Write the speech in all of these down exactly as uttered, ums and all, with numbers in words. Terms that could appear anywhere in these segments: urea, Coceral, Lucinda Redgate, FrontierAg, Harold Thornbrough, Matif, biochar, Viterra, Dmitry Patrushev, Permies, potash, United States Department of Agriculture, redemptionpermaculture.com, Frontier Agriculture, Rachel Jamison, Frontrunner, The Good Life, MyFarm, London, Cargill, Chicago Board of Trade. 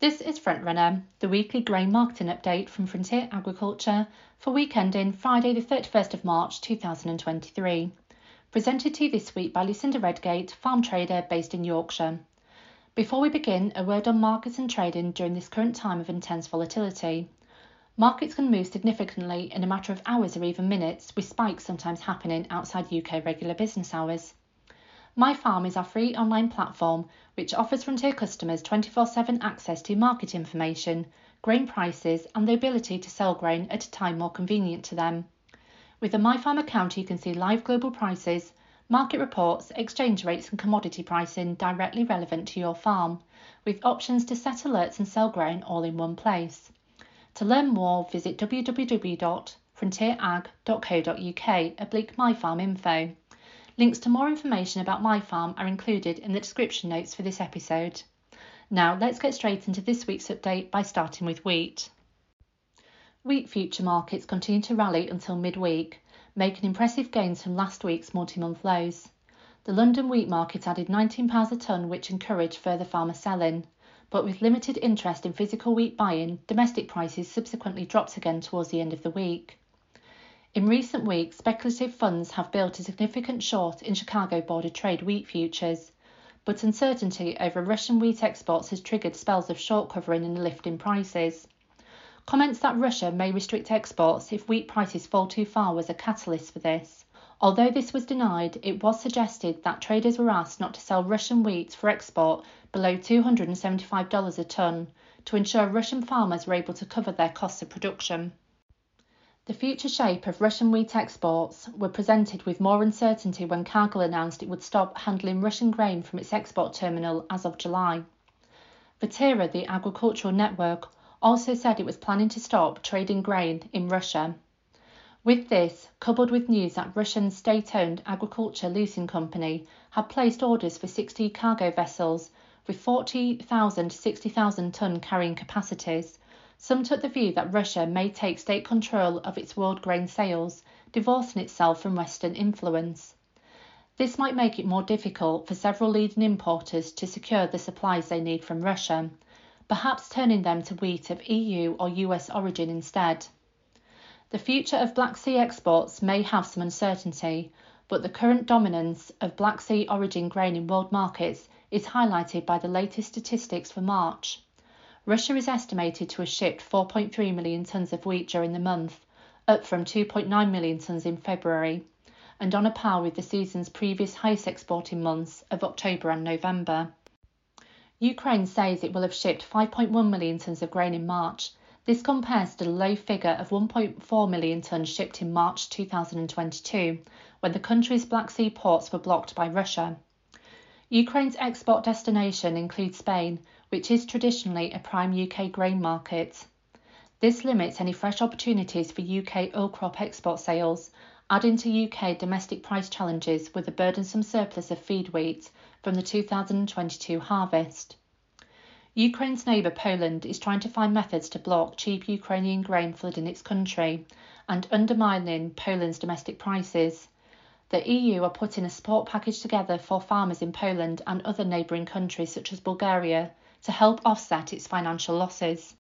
This is Frontrunner, the weekly grain marketing update from Frontier Agriculture for week ending Friday the thirty-first of March two thousand twenty-three. Presented to you this week by Lucinda Redgate, farm trader based in Yorkshire. Before we begin, a word on markets and trading during this current time of intense volatility. Markets can move significantly in a matter of hours or even minutes, with spikes sometimes happening outside U K regular business hours. MyFarm is our free online platform which offers Frontier customers twenty-four seven access to market information, grain prices and the ability to sell grain at a time more convenient to them. With a MyFarm account you can see live global prices, market reports, exchange rates and commodity pricing directly relevant to your farm, with options to set alerts and sell grain all in one place. To learn more, visit w w w dot frontierag dot co dot u k oblique myfarm info. Links to more information about MyFarm are included in the description notes for this episode. Now let's get straight into this week's update by starting with wheat. Wheat future markets continue to rally until midweek, making impressive gains from last week's multi-month lows. The London wheat market added nineteen pounds a tonne, which encouraged further farmer selling, but with limited interest in physical wheat buying, domestic prices subsequently dropped again towards the end of the week. In recent weeks, speculative funds have built a significant short in Chicago Board of Trade wheat futures, but uncertainty over Russian wheat exports has triggered spells of short covering and a lift in prices. Comments that Russia may restrict exports if wheat prices fall too far was a catalyst for this. Although this was denied, it was suggested that traders were asked not to sell Russian wheat for export below two hundred seventy-five dollars a tonne to ensure Russian farmers were able to cover their costs of production. The future shape of Russian wheat exports were presented with more uncertainty when Cargill announced it would stop handling Russian grain from its export terminal as of July. Viterra, the agricultural network, also said it was planning to stop trading grain in Russia. With this, coupled with news that Russian state-owned agriculture leasing company had placed orders for sixty cargo vessels with forty thousand to sixty thousand tonne carrying capacities, some took the view that Russia may take state control of its world grain sales, divorcing itself from Western influence. This might make it more difficult for several leading importers to secure the supplies they need from Russia, perhaps turning them to wheat of E U or U S origin instead. The future of Black Sea exports may have some uncertainty, but the current dominance of Black Sea origin grain in world markets is highlighted by the latest statistics for March. Russia is estimated to have shipped four point three million tonnes of wheat during the month, up from two point nine million tonnes in February, and on a par with the season's previous highest exporting months of October and November. Ukraine says it will have shipped five point one million tonnes of grain in March. This compares to the low figure of one point four million tonnes shipped in March two thousand twenty-two, when the country's Black Sea ports were blocked by Russia. Ukraine's export destination includes Spain, which is traditionally a prime U K grain market. This limits any fresh opportunities for U K oil crop export sales, adding to U K domestic price challenges with a burdensome surplus of feed wheat from the two thousand twenty-two harvest. Ukraine's neighbour Poland is trying to find methods to block cheap Ukrainian grain flooding its country and undermining Poland's domestic prices. The E U are putting a support package together for farmers in Poland and other neighbouring countries such as Bulgaria to help offset its financial losses.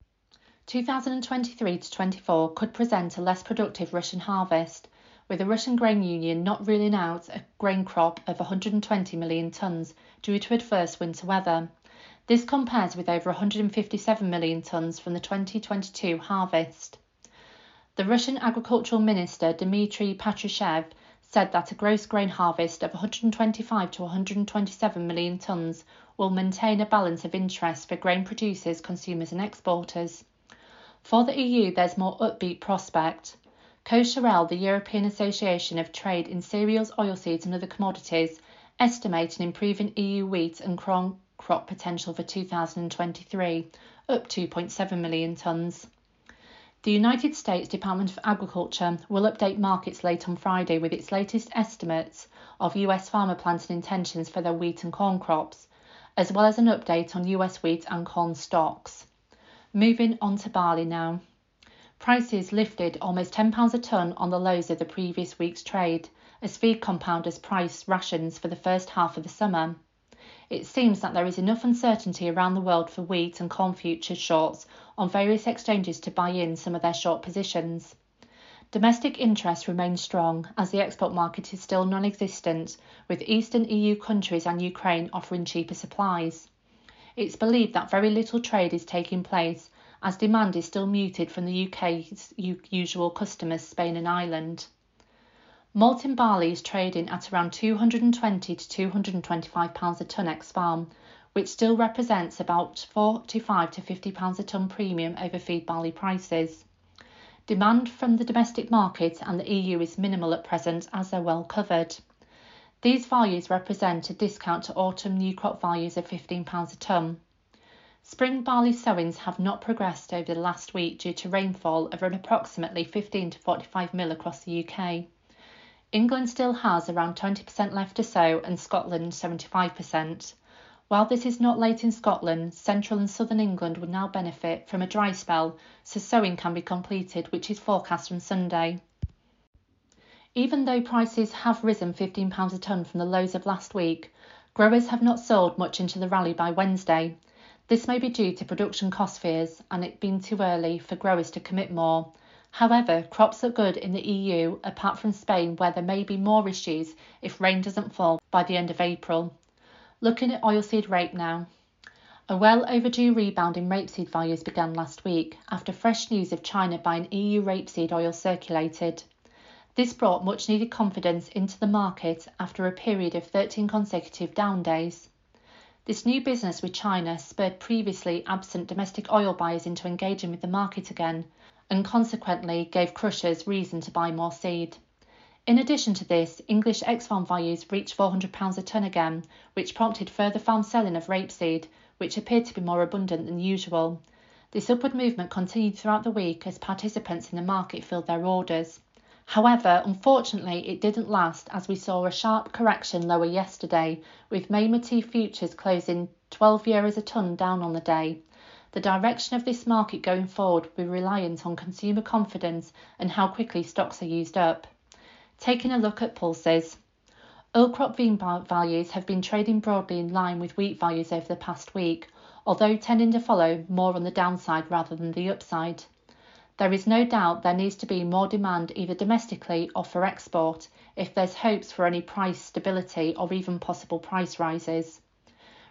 two thousand twenty-three to twenty-four could present a less productive Russian harvest, with the Russian grain union not ruling out a grain crop of one hundred twenty million tonnes due to adverse winter weather. This compares with over one hundred fifty-seven million tonnes from the twenty twenty-two harvest. The Russian Agricultural Minister Dmitry Patrushev said that a gross grain harvest of one hundred twenty-five to one hundred twenty-seven million tonnes will maintain a balance of interest for grain producers, consumers and exporters. For the E U, there's more upbeat prospect. Coceral, the European Association of Trade in Cereals, Oilseeds and Other Commodities, estimate an improving E U wheat and corn crop potential for two thousand twenty-three, up two point seven million tonnes. The United States Department of Agriculture will update markets late on Friday with its latest estimates of U S farmer planting intentions for their wheat and corn crops, as well as an update on U S wheat and corn stocks. Moving on to barley now. Prices lifted almost ten pounds a tonne on the lows of the previous week's trade as feed compounders priced rations for the first half of the summer. it seems that there is enough uncertainty around the world for wheat and corn futures shorts on various exchanges to buy in some of their short positions. Domestic interest remains strong as the export market is still non-existent, with Eastern E U countries and Ukraine offering cheaper supplies. It's believed that very little trade is taking place as demand is still muted from the U K's usual customers, Spain and Ireland. Malting barley is trading at around two hundred twenty to two hundred twenty-five pounds a tonne ex-farm, which still represents about forty-five to fifty pounds a tonne premium over feed barley prices. Demand from the domestic market and the E U is minimal at present as they're well covered. These values represent a discount to autumn new crop values of fifteen pounds a tonne. Spring barley sowings have not progressed over the last week due to rainfall of approximately fifteen to forty-five mil across the U K. England still has around twenty percent left to sow and Scotland seventy-five percent. While this is not late in Scotland, central and southern England would now benefit from a dry spell so sowing can be completed, which is forecast from Sunday. Even though prices have risen fifteen pounds a tonne from the lows of last week, growers have not sold much into the rally by Wednesday. This may be due to production cost fears and it being too early for growers to commit more. However, crops look good in the E U, apart from Spain, where there may be more issues if rain doesn't fall by the end of April. Looking at oilseed rape now. A well overdue rebound in rapeseed values began last week, after fresh news of China buying E U rapeseed oil circulated. This brought much needed confidence into the market after a period of thirteen consecutive down days. This new business with China spurred previously absent domestic oil buyers into engaging with the market again, and consequently gave crushers reason to buy more seed. In addition to this, English ex-farm values reached four hundred pounds a tonne again, which prompted further farm selling of rapeseed, which appeared to be more abundant than usual. This upward movement continued throughout the week as participants in the market filled their orders. However, unfortunately, it didn't last as we saw a sharp correction lower yesterday, with May Matif futures closing twelve euros a tonne down on the day. The direction of this market going forward will be reliant on consumer confidence and how quickly stocks are used up. Taking a look at pulses. Oil crop bean values have been trading broadly in line with wheat values over the past week, although tending to follow more on the downside rather than the upside. There is no doubt there needs to be more demand either domestically or for export if there's hopes for any price stability or even possible price rises.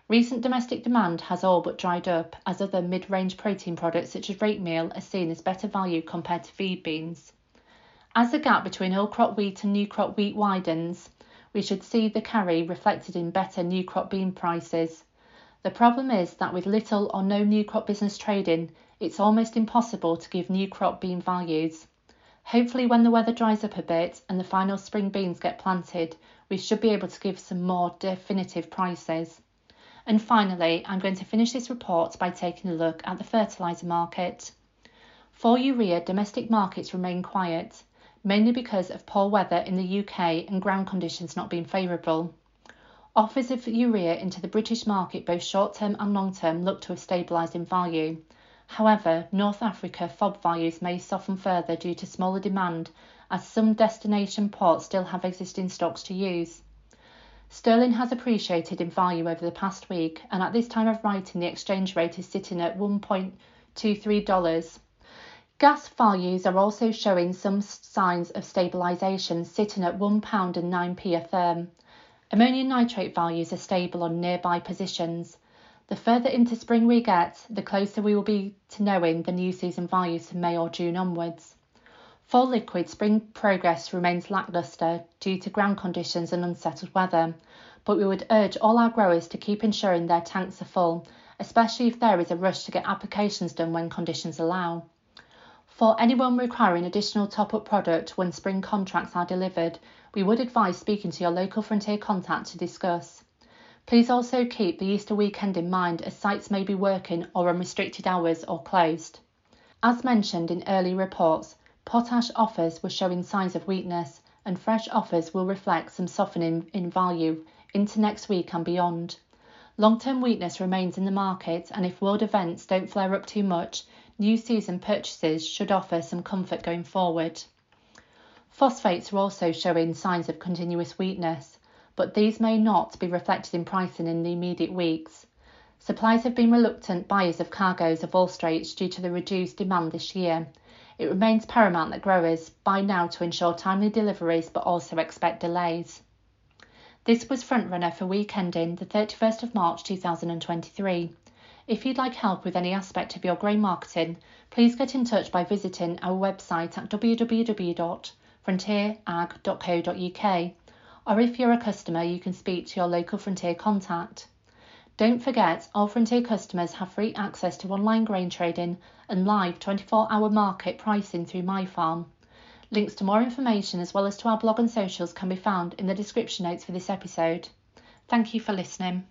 Recent domestic demand has all but dried up as other mid-range protein products such as rape meal are seen as better value compared to feed beans. As the gap between old crop wheat and new crop wheat widens, we should see the carry reflected in better new crop bean prices. The problem is that with little or no new crop business trading, it's almost impossible to give new crop bean values. Hopefully when the weather dries up a bit and the final spring beans get planted, we should be able to give some more definitive prices. And finally, I'm going to finish this report by taking a look at the fertiliser market. For urea, domestic markets remain quiet, mainly because of poor weather in the U K and ground conditions not being favourable. Offers of urea into the British market, both short-term and long-term, look to have stabilised in value. However, North Africa F O B values may soften further due to smaller demand, as some destination ports still have existing stocks to use. Sterling has appreciated in value over the past week, and at this time of writing the exchange rate is sitting at one dollar twenty-three. Gas values are also showing some signs of stabilisation, sitting at one pound and nine pence a therm. Ammonium nitrate values are stable on nearby positions. The further into spring we get, the closer we will be to knowing the new season values from May or June onwards. For liquid, spring progress remains lacklustre due to ground conditions and unsettled weather, but we would urge all our growers to keep ensuring their tanks are full, especially if there is a rush to get applications done when conditions allow. For anyone requiring additional top-up product when spring contracts are delivered, we would advise speaking to your local Frontier contact to discuss. Please also keep the Easter weekend in mind as sites may be working or on restricted hours or closed. As mentioned in early reports, potash offers were showing signs of weakness and fresh offers will reflect some softening in value into next week and beyond. Long-term weakness remains in the market and if world events don't flare up too much, new season purchases should offer some comfort going forward. Phosphates are also showing signs of continuous weakness. but these may not be reflected in pricing in the immediate weeks. Suppliers have been reluctant buyers of cargoes of all straits due to the reduced demand this year. It remains paramount that growers buy now to ensure timely deliveries but also expect delays. This was Frontrunner for week ending the thirty-first of March two thousand twenty-three. If you'd like help with any aspect of your grain marketing, please get in touch by visiting our website at w w w dot frontier ag dot co dot u k, or if you're a customer, you can speak to your local Frontier contact. Don't forget, all Frontier customers have free access to online grain trading and live twenty-four hour market pricing through MyFarm. Links to more information as well as to our blog and socials can be found in the description notes for this episode. Thank you for listening.